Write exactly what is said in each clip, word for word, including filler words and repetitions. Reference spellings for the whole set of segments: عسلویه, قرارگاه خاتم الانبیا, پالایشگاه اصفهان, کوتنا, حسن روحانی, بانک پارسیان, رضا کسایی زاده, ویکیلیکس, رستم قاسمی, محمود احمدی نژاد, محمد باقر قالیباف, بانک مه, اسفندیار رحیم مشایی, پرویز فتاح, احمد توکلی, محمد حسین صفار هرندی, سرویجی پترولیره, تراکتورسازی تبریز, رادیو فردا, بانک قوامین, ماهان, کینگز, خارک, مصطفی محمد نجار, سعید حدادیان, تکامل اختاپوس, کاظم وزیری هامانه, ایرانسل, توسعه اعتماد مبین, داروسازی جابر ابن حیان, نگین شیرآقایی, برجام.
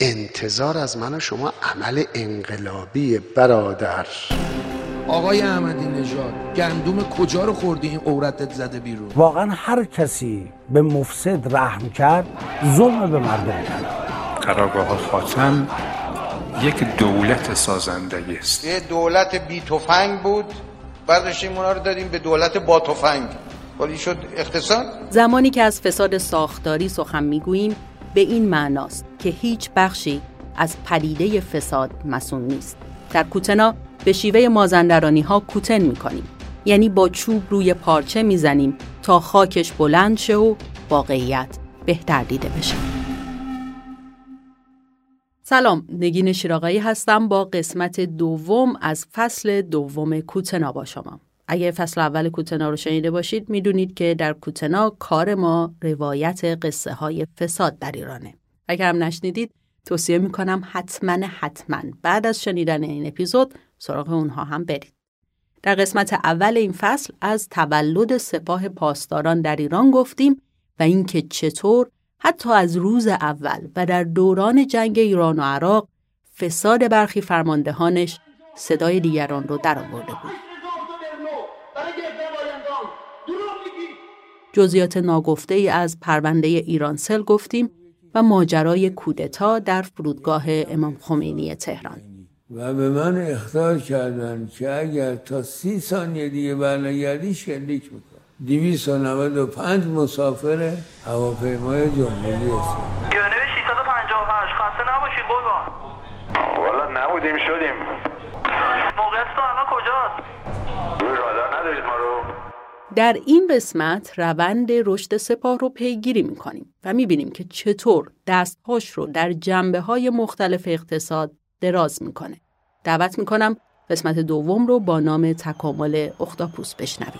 انتظار از من و شما عمل انقلابی برادر. آقای احمدی نژاد، گندم کجا رو خوردی این عورتت زده بیرون؟ واقعا هر کسی به مفسد رحم کرد ظلم به مردم کرد. قرارگاه خاتم یک دولت سازندگی است. یه دولت بی تفنگ بود، برداشتیم اونا رو دادیم به دولت با تفنگ. ولی شد اقتصاد. زمانی که از فساد ساختاری سخن میگوییم به این معناست که هیچ بخشی از پدیده فساد مسون نیست. در کوتنا به شیوه مازندرانی ها کوتن میکنیم، یعنی با چوب روی پارچه میزنیم تا خاکش بلند شه و واقعیت بهتر دیده بشه. سلام، نگین شیرآقایی هستم با قسمت دوم از فصل دوم کوتنا با شما. اگه فصل اول کوتنا رو شنیده باشید میدونید که در کوتنا کار ما روایت قصه های فساد در ایرانه. اگر هم نشنیدید توصیه میکنم حتما حتما بعد از شنیدن این اپیزود سراغ اونها هم برید. در قسمت اول این فصل از تولد سپاه پاسداران در ایران گفتیم و اینکه چطور حتی از روز اول و در دوران جنگ ایران و عراق فساد برخی فرماندهانش صدای دیگران رو درآورده بود. جزئیات ناگفته ای از پرونده ایرانسل گفتیم و ماجرای کودتا در فرودگاه امام خمینی تهران. و به من اخطار کردن که اگر تا سی ثانیه دیگه برنگردی شلیک میکنم. دویست و نود و پنج مسافر هواپیمای جمهوری است. جانب ششصد و پنجاه و هشت خسته نباشید قربان. والا نبودیم شدیم. موقعیت تو الان کجاست؟ رادار ندارید ما رو. در این قسمت روند رشد سپاه رو پیگیری می‌کنیم و می‌بینیم که چطور دستهاش رو در جنبه‌های مختلف اقتصاد دراز می‌کنه. دعوت می‌کنم قسمت دوم رو با نام تکامل اختاپوس بشنویم.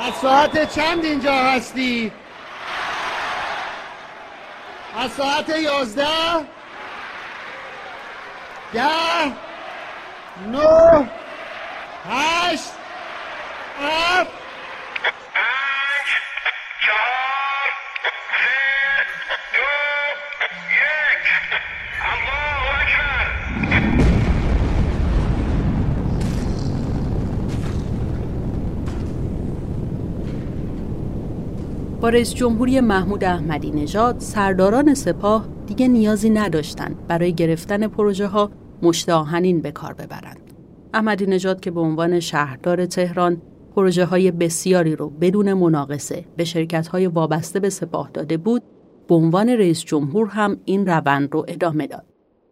از ساعت چند اینجا هستی؟ از ساعت یازده؟ ده؟ نه؟ هشت؟ هفت؟ پنج؟ چهار؟ سه؟ دو؟ یک؟ الله اکبر! با رئیس جمهوری محمود احمدی نژاد سرداران سپاه دیگه نیازی نداشتند برای گرفتن پروژه ها مشت آهنین به کار ببرند. احمدی نژاد که به عنوان شهردار تهران پروژه های بسیاری رو بدون مناقصه به شرکت های وابسته به سپاه داده بود، به عنوان رئیس جمهور هم این روند رو ادامه داد.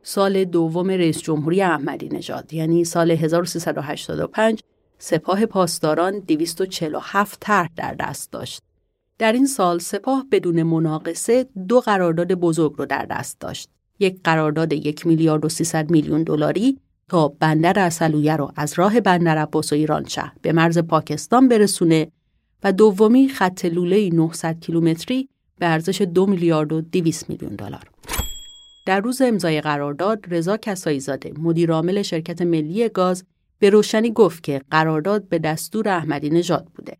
سال دوم رئیس جمهوری احمدی نژاد یعنی سال هزار و سیصد و هشتاد و پنج سپاه پاسداران دویست و چهل و هفت طرح در دست داشت. در این سال سپاه بدون مناقصه دو قرارداد بزرگ رو در دست داشت. یک قرارداد یک میلیارد و سیصد میلیون دلاری تا بندر عسلویه رو از راه بندر عباس و ایران شهر به مرز پاکستان برسونه و دومی خط لوله نهصد کیلومتری به ارزش دو میلیارد و دویست میلیون دلار. در روز امضای قرارداد رضا کسایی زاده مدیر عامل شرکت ملی گاز به روشنی گفت که قرارداد به دستور احمدی نژاد بوده.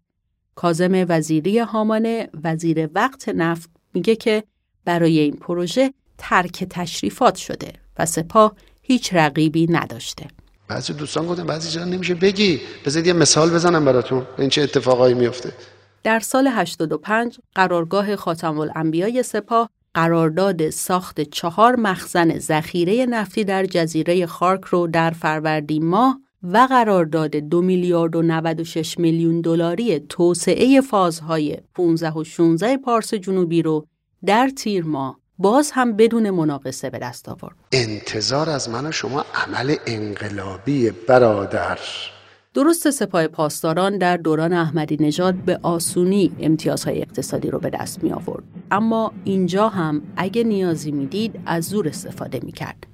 کاظم وزیری هامانه وزیر وقت نفت میگه که برای این پروژه ترک تشریفات شده و سپاه هیچ رقیبی نداشته. بعضی دوستان گفتن بعضی جا نمیشه بگی، بذارید یه مثال بزنم براتون این چه اتفاقایی میفته. در سال هشتاد و پنج قرارگاه خاتم الانبیا سپاه قرارداد ساخت چهار مخزن ذخیره نفتی در جزیره خارک رو در فروردین ماه و قرارداد دو میلیارد و نود و شش میلیون دلاری توسعه فازهای پانزده و شانزده پارس جنوبی رو در تیر ماه باز هم بدون مناقصه به دست آورد. انتظار از من و شما عمل انقلابی برادر. درست سپاه پاسداران در دوران احمدی نژاد به آسونی امتیازهای اقتصادی رو به دست می آورد، اما اینجا هم اگه نیازی میدید از زور استفاده می کرد.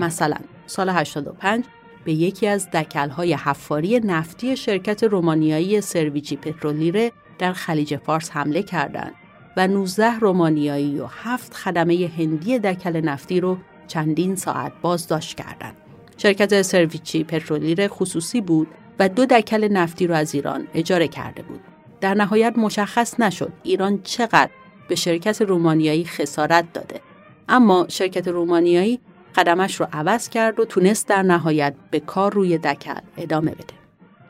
مثلا سال هشتاد و پنج به یکی از دکل‌های حفاری نفتی شرکت رومانیایی سرویجی پترولیره در خلیج فارس حمله کردند و نوزده رومانیایی و هفت خدمه هندی دکل نفتی رو چندین ساعت بازداشت کردند. شرکت سرویجی پترولیره خصوصی بود و دو دکل نفتی رو از ایران اجاره کرده بود. در نهایت مشخص نشد ایران چقدر به شرکت رومانیایی خسارت داده، اما شرکت رومانیایی قدمش رو عوض کرد و تونست در نهایت به کار روی دکل ادامه بده.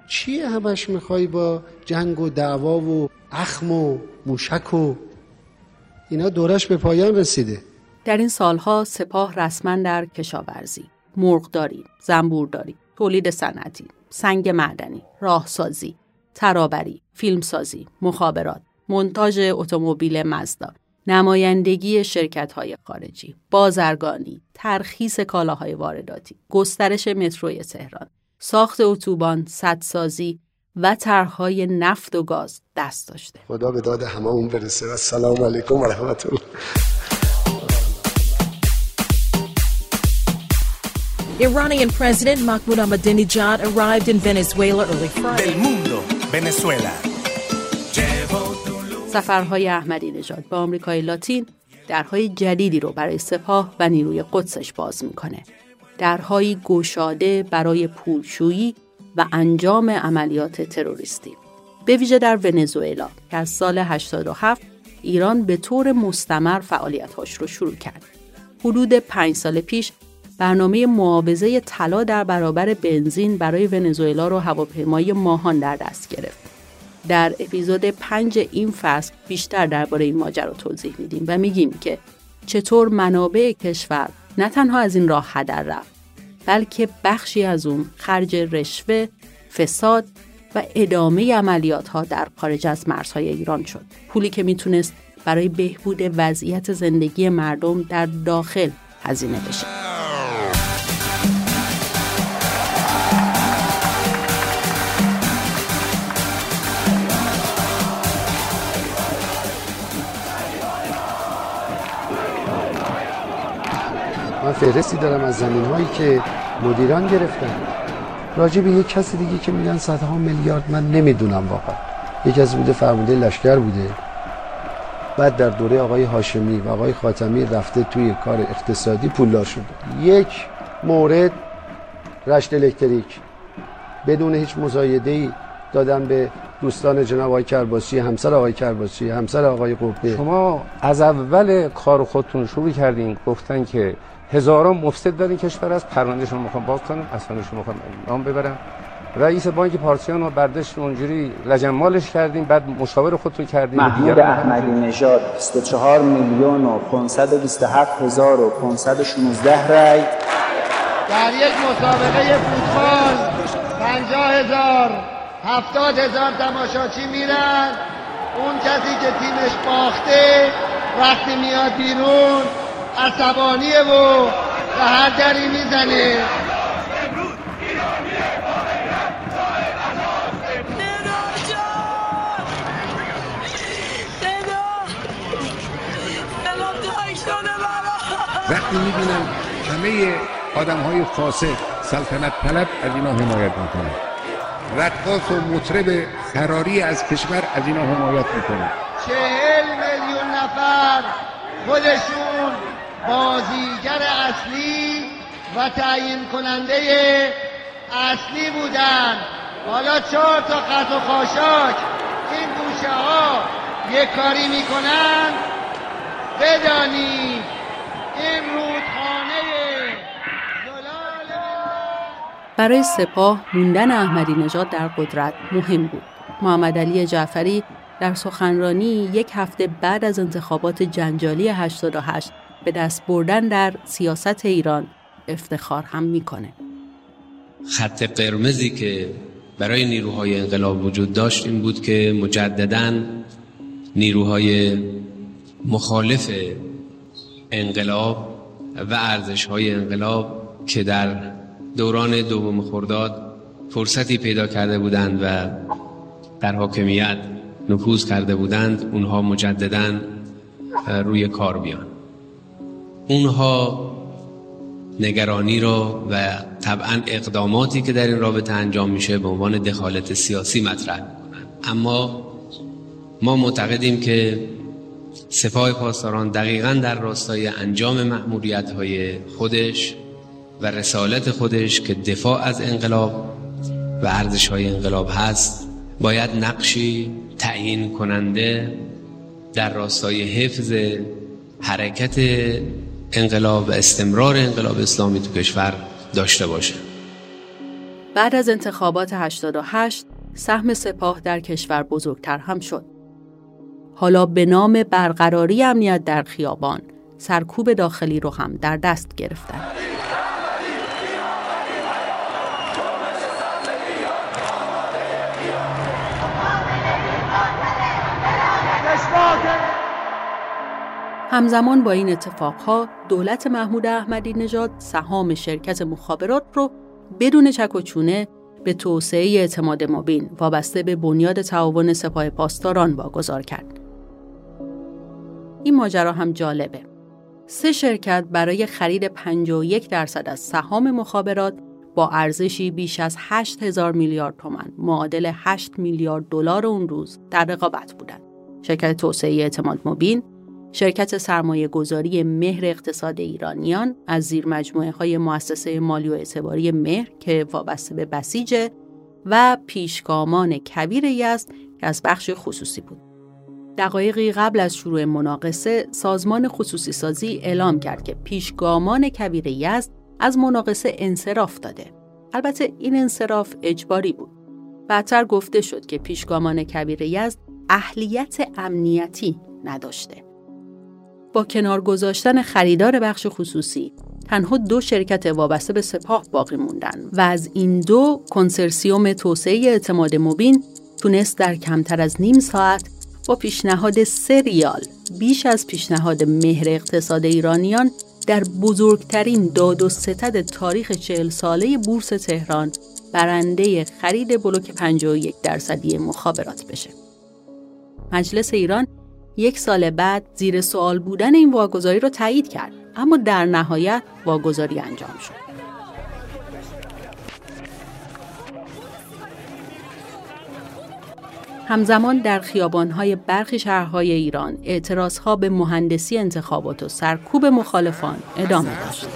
چی همش میخوای با جنگ و دعوا و اخم و موشک و اینا؟ دورش به پایان رسیده. در این سالها سپاه رسما در کشاورزی، مرغداری، زنبورداری، تولید صنعتی، سنگ معدنی، راهسازی، ترابری، فیلمسازی، مخابرات، مونتاژ اتومبیل مزدا، نمایندگی شرکت‌های خارجی، بازرگانی، ترخیص کالاهای وارداتی، گسترش متروی تهران، ساخت اتوبان، سدسازی و طرح‌های نفت و گاز دست داشته. خدا به داد هممون برسه. و السلام علیکم و رحمت الله. Iranian President Mahmoud Ahmadinejad arrived in Venezuela early Friday. سفرهای احمدی نژاد به آمریکای لاتین درهای جدیدی رو برای سپاه و نیروی قدسش باز میکنه. درهای گشاده برای پولشویی و انجام عملیات تروریستی، به ویژه در ونزوئلا که از سال هشتاد و هفت ایران به طور مستمر فعالیت‌هاش رو شروع کرد. حدود پنج سال پیش برنامه معاوضه طلا در برابر بنزین برای ونزوئلا رو هواپیمای ماهان در دست گرفت. در اپیزود پنج این فصل بیشتر درباره این ماجرا توضیح میدیم و میگیم که چطور منابع کشور نه تنها از این راه هدر رفت، بلکه بخشی از اون خرج رشوه، فساد و ادامه عملیات‌ها در خارج از مرزهای ایران شد. پولی که میتونست برای بهبود وضعیت زندگی مردم در داخل هزینه بشه. من فهرستی دارم از زمین‌هایی که مدیران گرفتن راجع به یک کسی دیگه که میگن صدها میلیارد، من نمیدونم واقعا. یکی از بوده فرمانده لشکر بوده، بعد در دوره آقای هاشمی و آقای خاتمی رفته توی کار اقتصادی پولدار شده. یک مورد رشد الکتریک بدون هیچ مزایده‌ای دادن به دوستان جناب آقای کرباسی، همسر آقای کرباسی، همسر آقای قبه. شما از اول کار خودتون شروع کردین، گفتن که هزاران مفسد در این کشور است، پروندهشون میخوام باز کنم، اصلشون میخوام نام ببرم. رئیس بانک پارسیان رو برداشت اونجوری لجنمالش کردیم، بعد مشاور خودتون کردیم. محمود احمدی نژاد بیست و چهار میلیون و پانصد و بیست و هفت هزار و پانصد و شانزده رای در یک مسابقه فوتبال، پنجاه هزار هفتاد هزار تماشاچی میرن. اون کسی که تیمش باخته وقتی میاد بیرون عصبانیه و به هر دری میزنه. وقتی میبینم همه آدم های فاسد سلطنت طلب از اینا حمایت میکنه، رقاص و مطرب فراری از کشور از اینا حمایت میکنه. چهل میلیون نفر خودشون بازیگر اصلی و تعیین کننده اصلی بودن. حالا چهار تا خط و خاشاک این گوشه ها یک کاری میکنن. بدانی این رودخانه زلال. برای سپاه موندن احمدی نژاد در قدرت مهم بود. محمد علی جعفری در سخنرانی یک هفته بعد از انتخابات جنجالی هشتاد و هشت به دست بردن در سیاست ایران افتخار هم میکنه. خط قرمزی که برای نیروهای انقلاب وجود داشت این بود که مجدداً نیروهای مخالف انقلاب و ارزش‌های انقلاب که در دوران دوم خرداد فرصتی پیدا کرده بودند و در حاکمیت نفوذ کرده بودند، اونها مجدداً روی کار بیان. اونها نگرانی را و طبعا اقداماتی که در این رابطه انجام میشه به عنوان دخالت سیاسی مطرح میکنن. اما ما معتقدیم که سپاه پاسداران دقیقاً در راستای انجام مأموریت‌های خودش و رسالت خودش که دفاع از انقلاب و ارزش‌های انقلاب هست، باید نقشی تعیین کننده در راستای حفظ حرکت انقلاب و استمرار انقلاب اسلامی تو کشور داشته باشه. بعد از انتخابات هشتاد و هشت سهم سپاه در کشور بزرگتر هم شد. حالا به نام برقراری امنیت در خیابان سرکوب داخلی رو هم در دست گرفتن. همزمان با این اتفاقها دولت محمود احمدی نژاد سهام شرکت مخابرات رو بدون چک و چونه به توسعه اعتماد مبین وابسته به بنیاد تعاون سپاه پاسداران واگذار کرد. این ماجرا هم جالبه. سه شرکت برای خرید پنجاه و یک درصد از سهام مخابرات با ارزشی بیش از هشت هزار میلیارد تومان معادل هشت میلیارد دلار اون روز در رقابت بودند. شرکت توسعه اعتماد مبین، شرکت سرمایه گذاری مهر اقتصاد ایرانیان از زیر مجموعه های مؤسسه مالی و اعتباری مهر که وابسته به بسیجه و پیشگامان کبیر یزد که از بخش خصوصی بود. دقایقی قبل از شروع مناقصه سازمان خصوصی سازی اعلام کرد که پیشگامان کبیر یزد از مناقصه انصراف داده. البته این انصراف اجباری بود. بعدتر گفته شد که پیشگامان کبیر یزد اهلیت امنیتی نداشته. با کنار گذاشتن خریدار بخش خصوصی، تنها دو شرکت وابسته به سپاه باقی موندن و از این دو کنسرسیوم توسعه اعتماد مبین تونست در کمتر از نیم ساعت با پیشنهاد سه ریال بیش از پیشنهاد مهر اقتصاد ایرانیان در بزرگترین داد و ستد تاریخ چهل ساله بورس تهران برنده خرید بلوک پنجاه و یک درصدی مخابرات بشه. مجلس ایران یک سال بعد زیر سوال بودن این واگذاری رو تایید کرد، اما در نهایت واگذاری انجام شد. همزمان در خیابان‌های برخی شهرهای ایران اعتراض‌ها به مهندسی انتخابات و سرکوب مخالفان ادامه داشت.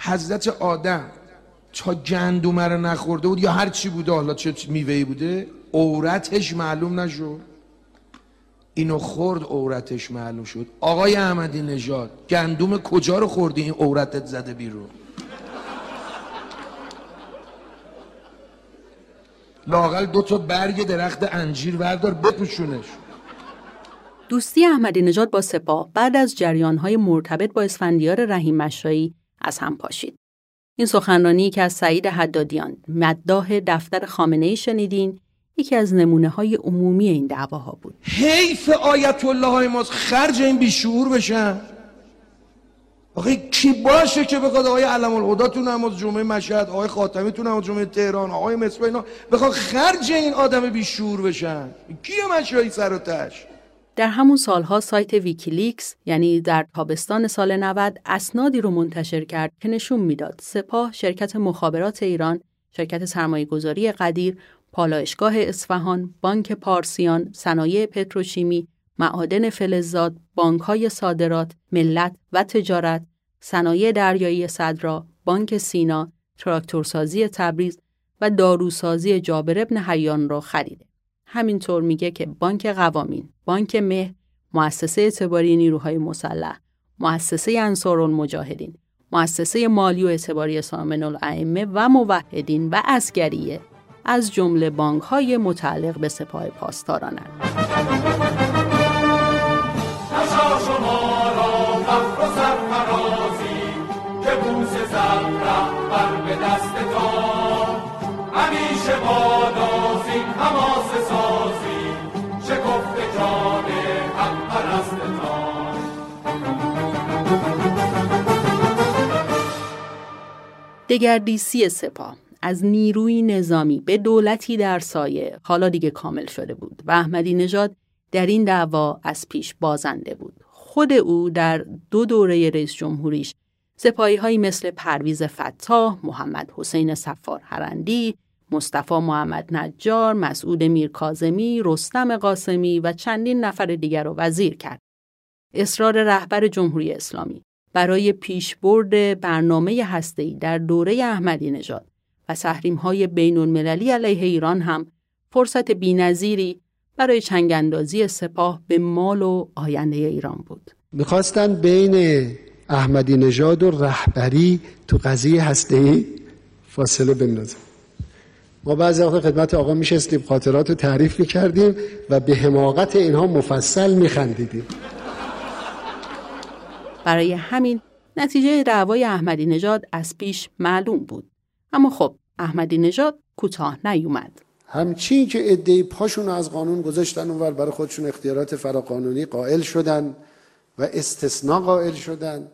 حضرت آدم تا گندم رو نخورده بود یا هر چی بوده، حالا چه میوه‌ای بوده، عورتش معلوم نشد. اینو خورد، عورتش معلوم شد. آقای احمدی نژاد، گندم کجا رو خوردی این عورتت زده بیرون؟ لااقل دو تا برگ درخت انجیر بردار بپوشونش. دوستی احمدی نژاد با سپاه بعد از جریان‌های مرتبط با اسفندیار رحیم مشایی از هم پاشید. این سخنرانی که از سعید حدادیان، مداح دفتر خامنه‌ای شنیدین، یکی از نمونه‌های عمومی این دعواها بود. حیف آیت الله‌های ما خرج این بیشعور بشن. آخه کی باشه که بخواد آقای علم‌الهدی تو نماز جمعه مشهد، آقای خاتمی تو نماز جمعه تهران، آقای مصباح اینا بخواد خرج این آدم بیشعور بشن؟ کی مشایی سر و تاش؟ در همون سالها سایت ویکیلیکس، یعنی در تابستان سال نود، اسنادی رو منتشر کرد که نشون میداد سپاه، شرکت مخابرات ایران، شرکت سرمایه‌گذاری قدیر، پالایشگاه اصفهان، بانک پارسیان، صنایع پتروشیمی، معادن فلزات، بانک‌های صادرات، ملت و تجارت، صنایع دریایی صدرا، بانک سینا، تراکتورسازی تبریز و داروسازی جابر ابن حیان را خریده. همینطور میگه که بانک قوامین، بانک مه، مؤسسه اعتباری نیروهای مسلح، مؤسسه انصارالمجاهدین، مؤسسه مالی و اعتباری سامن الائمه و موحدین و عسکریه از جمله بانک‌های متعلق به سپاه پاسدارانند. دگردیسی سپاه از نیروی نظامی به دولتی در سایه حالا دیگه کامل شده بود و احمدی نژاد در این دعوا از پیش بازنده بود. خود او در دو دوره رئیس جمهوریش سپاهی‌هایی مثل پرویز فتاح، محمد حسین صفار هرندی، مصطفی محمد نجار، مسعود میرکاظمی، رستم قاسمی و چندین نفر دیگر را وزیر کرد. اصرار رهبر جمهوری اسلامی برای پیشبرد برنامه هسته‌ای در دوره احمدی نژاد و تحریم‌های بین‌المللی علیه ایران هم فرصت بی‌نظیری برای چنگ‌اندازی سپاه به مال و آینده ایران بود. می‌خواستن بین احمدی نژاد و رهبری تو قضیه هسته‌ای فاصله بندازن. ما بعضی وقت خدمت آقا می‌شستیم، خاطرات رو تعریف می‌کردیم و به حماقت اینها مفصل می‌خندیدیم. برای همین نتیجه دعوای احمدی نژاد از پیش معلوم بود. اما خب احمدی نژاد کوتاه نیومد. همچین که عده‌ای پاشون از قانون گذاشتن اونور، برای خودشون اختیارات فراقانونی قائل شدن و استثناء قائل شدن،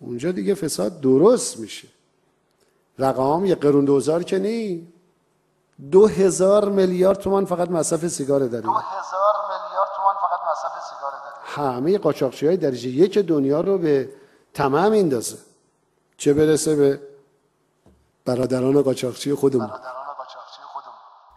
اونجا دیگه فساد درست میشه. رقم یه قرون دوزار که نی، دو هزار میلیارد تومان فقط مصرف سیگاره داریم. دو هزار میلیارد تومان فقط مصرف سیگاره داریم. همه قاچاقچی‌های درجه یک دنیا رو به طمع میندازه، چه برسه به برادران قاچاقچی خودمون.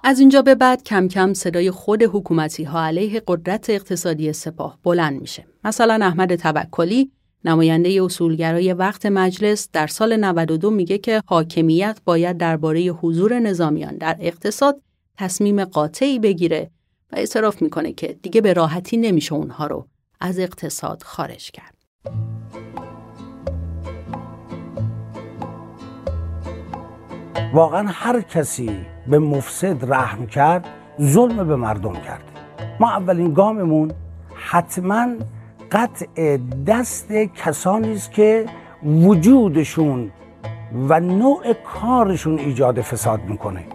از اینجا به بعد کم کم صدای خود حکومتی ها علیه قدرت اقتصادی سپاه بلند میشه. مثلا احمد توکلی، نماینده اصولگرای وقت مجلس، در سال نود و دو میگه که حاکمیت باید درباره حضور نظامیان در اقتصاد تصمیم قاطعی بگیره و اعتراف میکنه که دیگه به راحتی نمیشه اونها رو از اقتصاد خارج کرد. واقعا هر کسی به مفسد رحم کرد، ظلم به مردم کرد. ما اولین گاممون حتما قطع دست کسانی است که وجودشون و نوع کارشون ایجاد فساد میکنه.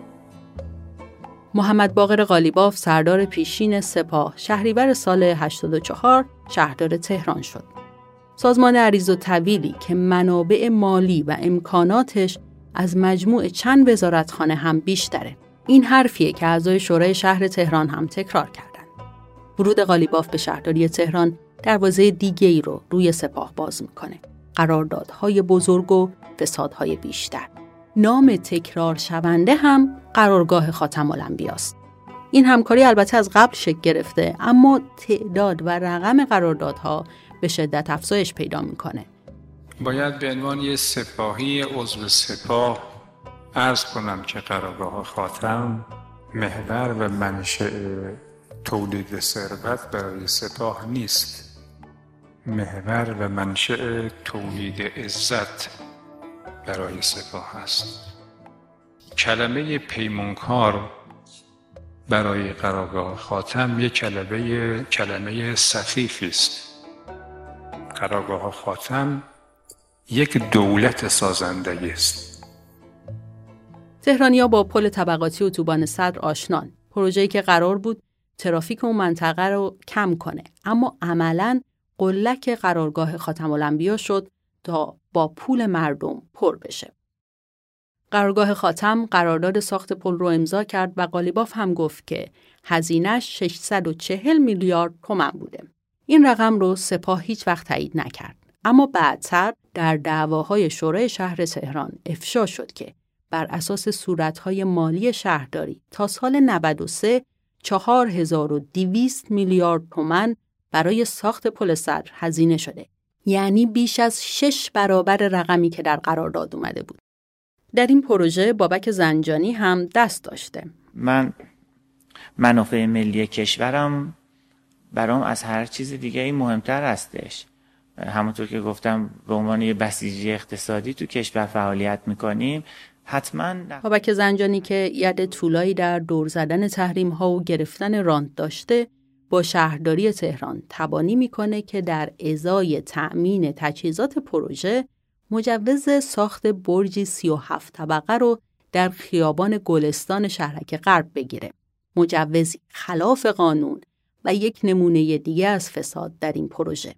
محمد باقر قالیباف، سردار پیشین سپاه، شهریور سال هشتاد و چهار شهردار تهران شد. سازمان عریض و طویلی که منابع مالی و امکاناتش از مجموع چند وزارتخانه هم بیشتره. این حرفیه که اعضای شورای شهر تهران هم تکرار کردن. ورود قالیباف به شهرداری تهران دروازه دیگه‌ای رو روی سپاه باز میکنه. قراردادهای بزرگ و فسادهای بیشتر. نام تکرار شونده هم قرارگاه خاتم الانبیاست. این همکاری البته از قبل شکل گرفته، اما تعداد و رقم قراردادها به شدت افزایش پیدا میکنه. باید به عنوان یه سپاهی عضو سپاه عرض کنم که قرارگاه خاتم محور و منشأ تولید ثروت برای سپاه نیست. محور و منشأ تولید عزت برای سپاه است. کلمه پیمانکار برای قرارگاه خاتم یک کلمه کلمه سفیفی است. قرارگاه خاتم یک دولت سازندگی است. تهرانی‌ها با پل طبقاتی اتوبان صدر آشنان، پروژه‌ای که قرار بود ترافیک اون منطقه رو کم کنه، اما عملاً قلک قرارگاه خاتم الانبیا شد تا با پول مردم پر بشه. قرارگاه خاتم قرارداد ساخت پل رو امضا کرد و قالیباف هم گفت که هزینه‌اش ششصد و چهل میلیارد تومان بوده. این رقم رو سپاه هیچ وقت تایید نکرد. اما بعدتر در دعواهای شورای شهر تهران افشا شد که بر اساس صورت‌های مالی شهرداری تا سال نود و سه چهار هزار و دویست میلیارد تومان برای ساخت پل صدر هزینه شده، یعنی بیش از شش برابر رقمی که در قرارداد اومده بود. در این پروژه بابک زنجانی هم دست داشته. من منافع ملی کشورم برام از هر چیز دیگه‌ای مهمتر هستش. همونطور که گفتم به عنوان یه بسیجی اقتصادی تو کشور فعالیت میکنیم. حتما بابک زنجانی که ید طولایی در دور زدن تحریم ها و گرفتن راند داشته، با شهرداری تهران تبانی میکنه که در ازای تأمین تجهیزات پروژه مجوز ساخت برجی سی و هفت طبقه رو در خیابان گلستان شهرک غرب بگیره. مجوزی خلاف قانون و یک نمونه دیگه از فساد در این پروژه.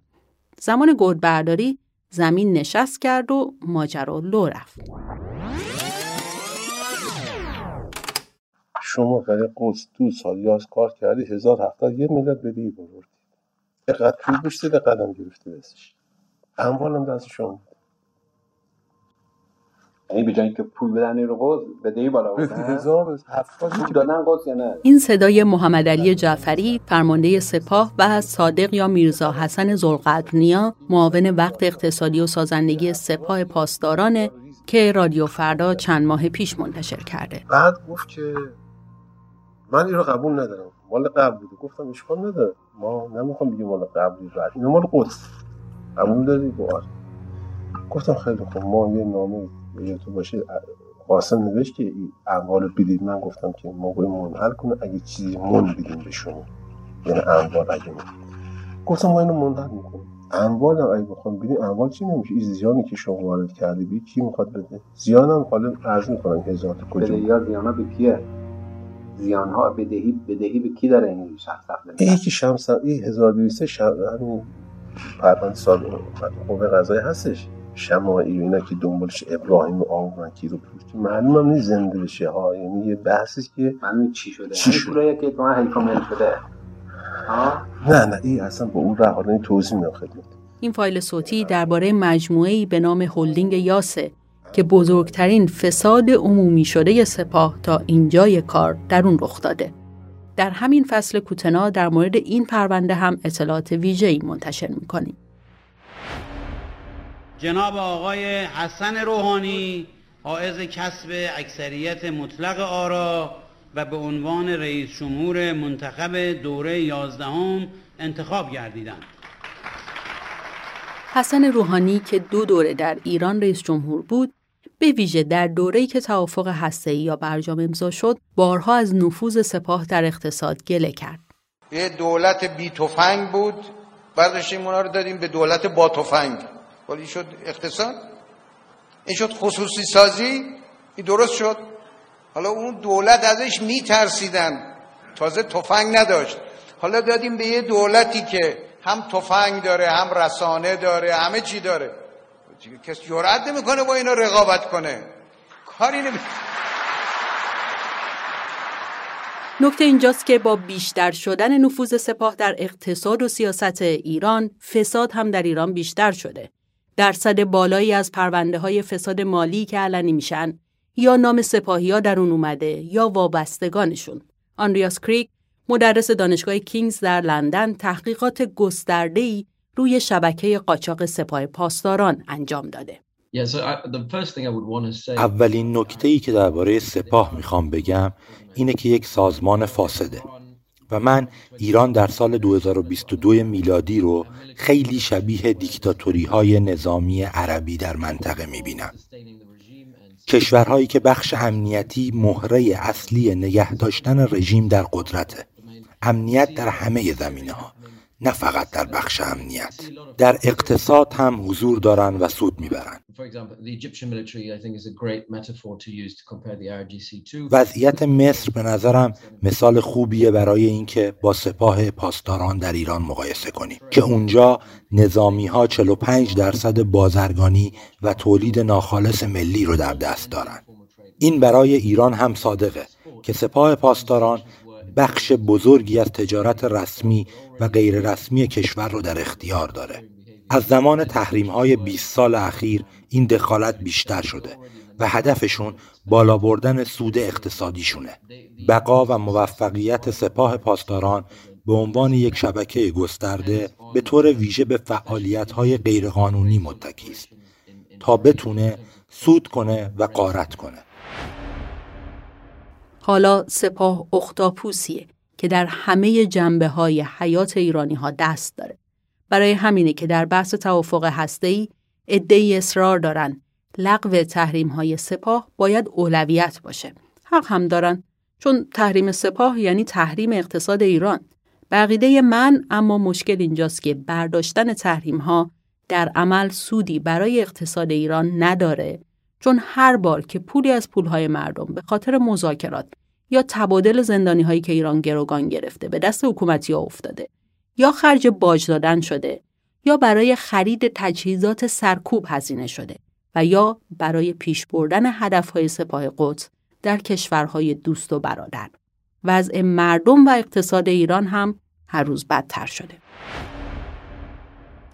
زمان گردبرداری زمین نشست کرد و ماجرا لو رفت. شما برای قدس دو سال یاز کار کردی، هزار و هفتاد و یک میلیارد بدهی بزرگی. دقیقاً پول گشته، دقیقاً گرفته دستش. اموالم دست شما. یعنی به جای اینکه پول بدن این رو قرض بدهی بالا بردن. این صدای محمد علی جعفری، فرمانده سپاه، و صادق یا میرزا حسن ذوالقرنیا، معاون وقت اقتصادی و سازندگی سپاه پاسداران، که رادیو فردا چند ماه پیش منتشر کرده. بعد گفت که من این رو قبول ندارم، مال قبل بوده. گفتم اشکال نداره، ما نمیخوام بگیم مال قبلی رو، این مال قدس قبول داری باش. گفتم خیلی خوب، ما یه نامه یه تو باشه قاسم نوشت که این اموال بدید. من گفتم که موقع منحل کنه اگه چیزی مون بدیم بشونیم، یعنی اموال اگه مون. گفتم ما اینو منحل میکنیم، اموال هم اگه بخوام بدید اموال چی نمیشه. این زیانی که شما وارد کردی بی کی میخواد بده؟ زیانم حالا عرض میکنم هزار تا کجا بدهیار زیانا به کیه؟ زیانها بدهی بدهی به کی داره؟ این شخص اصلا این که شمس این هزار و دویست همین پرونده سال قوه قضایی هستش، شماعی و اینا که دنبالش ابراهیم و آمون کی رو پوشتی معلوم هم نیست زنده بشه ها. یعنی یه بحثی که معلوم چی شده، چی شده برای که اتماع حیکامل شده ها؟ نه نه این اصلا با اون رحالانی توضیح میام خدمت. این فایل صوتی درباره مجموعه‌ای به نام هلدینگ یاسه که بزرگترین فساد عمومی شده سپاه تا اینجای کار در اون رخ داده. در همین فصل کوتنا در مورد این پرونده هم اطلاعات ویژه‌ای منتشر می‌کنیم. جناب آقای حسن روحانی، حائز کسب اکثریت مطلق آرا و به عنوان رئیس جمهور منتخب دوره یازدهم انتخاب گردیدند. حسن روحانی که دو دوره در ایران رئیس جمهور بود، به ویژه در دوره‌ای که توافق هسته‌ای یا برجام امضا شد، بارها از نفوذ سپاه در اقتصاد گله کرد. یه دولت بی تفنگ بود، برداشتیم اونا رو دادیم به دولت با تفنگ. ولی شد اقتصاد، این شد خصوصی سازی، این درست شد. حالا اون دولت ازش میترسیدن، تازه تفنگ نداشت. حالا دادیم به یه دولتی که هم تفنگ داره، هم رسانه داره، همه چی داره. کس جرئت نمیکنه با اینا رقابت کنه، کاری نمی. نکته اینجاست که با بیشتر شدن نفوذ سپاه در اقتصاد و سیاست ایران، فساد هم در ایران بیشتر شده. درصد بالایی از پرونده‌های فساد مالی که علنی میشن یا نام سپاهی‌ها در اون اومده یا وابستگانشون. آندریاس کریک، مدرس دانشگاه کینگز در لندن، تحقیقات گسترده‌ای روی شبکه قاچاق سپاه پاسداران انجام داده. اولین نکته‌ای که درباره سپاه میخوام بگم اینه که یک سازمان فاسده و من ایران در سال دو هزار و بیست و دو میلادی رو خیلی شبیه دیکتاتوری‌های نظامی عربی در منطقه میبینم. کشورهایی که بخش امنیتی مهره اصلی نگه داشتن رژیم در قدرته. امنیت در همه زمینه‌ها، نه فقط در بخش امنیت. در اقتصاد هم حضور دارن و سود میبرن. وضعیت مصر به نظرم مثال خوبیه برای اینکه با سپاه پاسداران در ایران مقایسه کنیم که اونجا نظامی ها چهل و پنج درصد بازرگانی و تولید ناخالص ملی رو در دست دارن. این برای ایران هم صادقه که سپاه پاسداران بخش بزرگی از تجارت رسمی و غیر رسمی کشور رو در اختیار داره. از زمان تحریم‌های بیست سال اخیر این دخالت بیشتر شده و هدفشون بالا بردن سود اقتصادیشونه. بقا و موفقیت سپاه پاسداران به عنوان یک شبکه گسترده به طور ویژه به فعالیت‌های غیرقانونی متکی است تا بتونه سود کنه و غارت کنه. حالا سپاه اختاپوسیه که در همه جنبه‌های حیات ایرانی‌ها دست داره. برای همینه که در بحث توافق هسته‌ای عده‌ای اصرار دارن لغو تحریم‌های سپاه باید اولویت باشه. حق هم دارن، چون تحریم سپاه یعنی تحریم اقتصاد ایران. عقیده من اما مشکل اینجاست که برداشتن تحریم‌ها در عمل سودی برای اقتصاد ایران نداره، چون هر بار که پولی از پولهای مردم به خاطر مذاکرات یا تبادل زندانی‌هایی که ایران گروگان گرفته به دست حکومتی‌ها افتاده، یا خرج باج دادن شده، یا برای خرید تجهیزات سرکوب هزینه شده و یا برای پیش بردن هدف‌های سپاه قدس در کشورهای دوست و برادر، وضع مردم و اقتصاد ایران هم هر روز بدتر شده.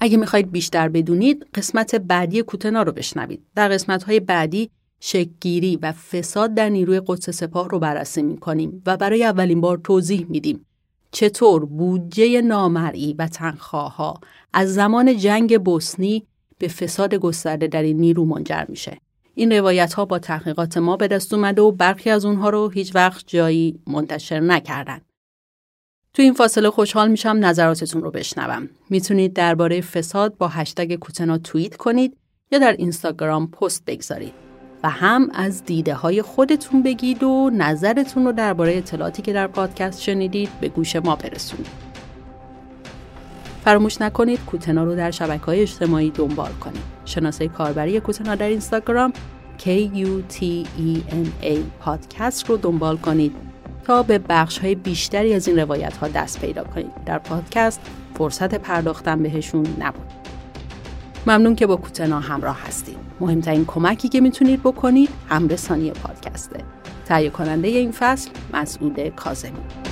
اگه میخواید بیشتر بدونید، قسمت بعدی کوتنا رو بشنوید. در قسمت‌های بعدی شکل‌گیری و فساد در نیروی قدس سپاه رو بررسی می‌کنیم و برای اولین بار توضیح می‌دیم چطور بودجه نامرئی و تنخواها از زمان جنگ بوسنی به فساد گسترده در این نیرو منجر میشه. این روایت‌ها با تحقیقات ما به دست اومده و برخی از اونها رو هیچ وقت جایی منتشر نکردن. تو این فاصله خوشحال میشم نظراتتون رو بشنوم. میتونید درباره فساد با هشتگ کوتنا توییت کنید یا در اینستاگرام پست بگذارید و هم از دیده‌های خودتون بگید و نظرتون رو درباره اطلاعاتی که در پادکست شنیدید به گوش ما برسونید. فراموش نکنید کوتنا رو در شبکه‌های اجتماعی دنبال کنید. شناسه کاربری کوتنا در اینستاگرام کی یو تی ای ان ای پادکست رو دنبال کنید. تا به بخش‌های بیشتری از این روایت‌ها دست پیدا کنید. در پادکست فرصت پرداختن بهشون نبود. ممنون که با کوتنا همراه هستید. مهمترین کمکی که میتونید بکنید همرسانی پادکسته. تهیه کننده این فصل مسعود کاظمی.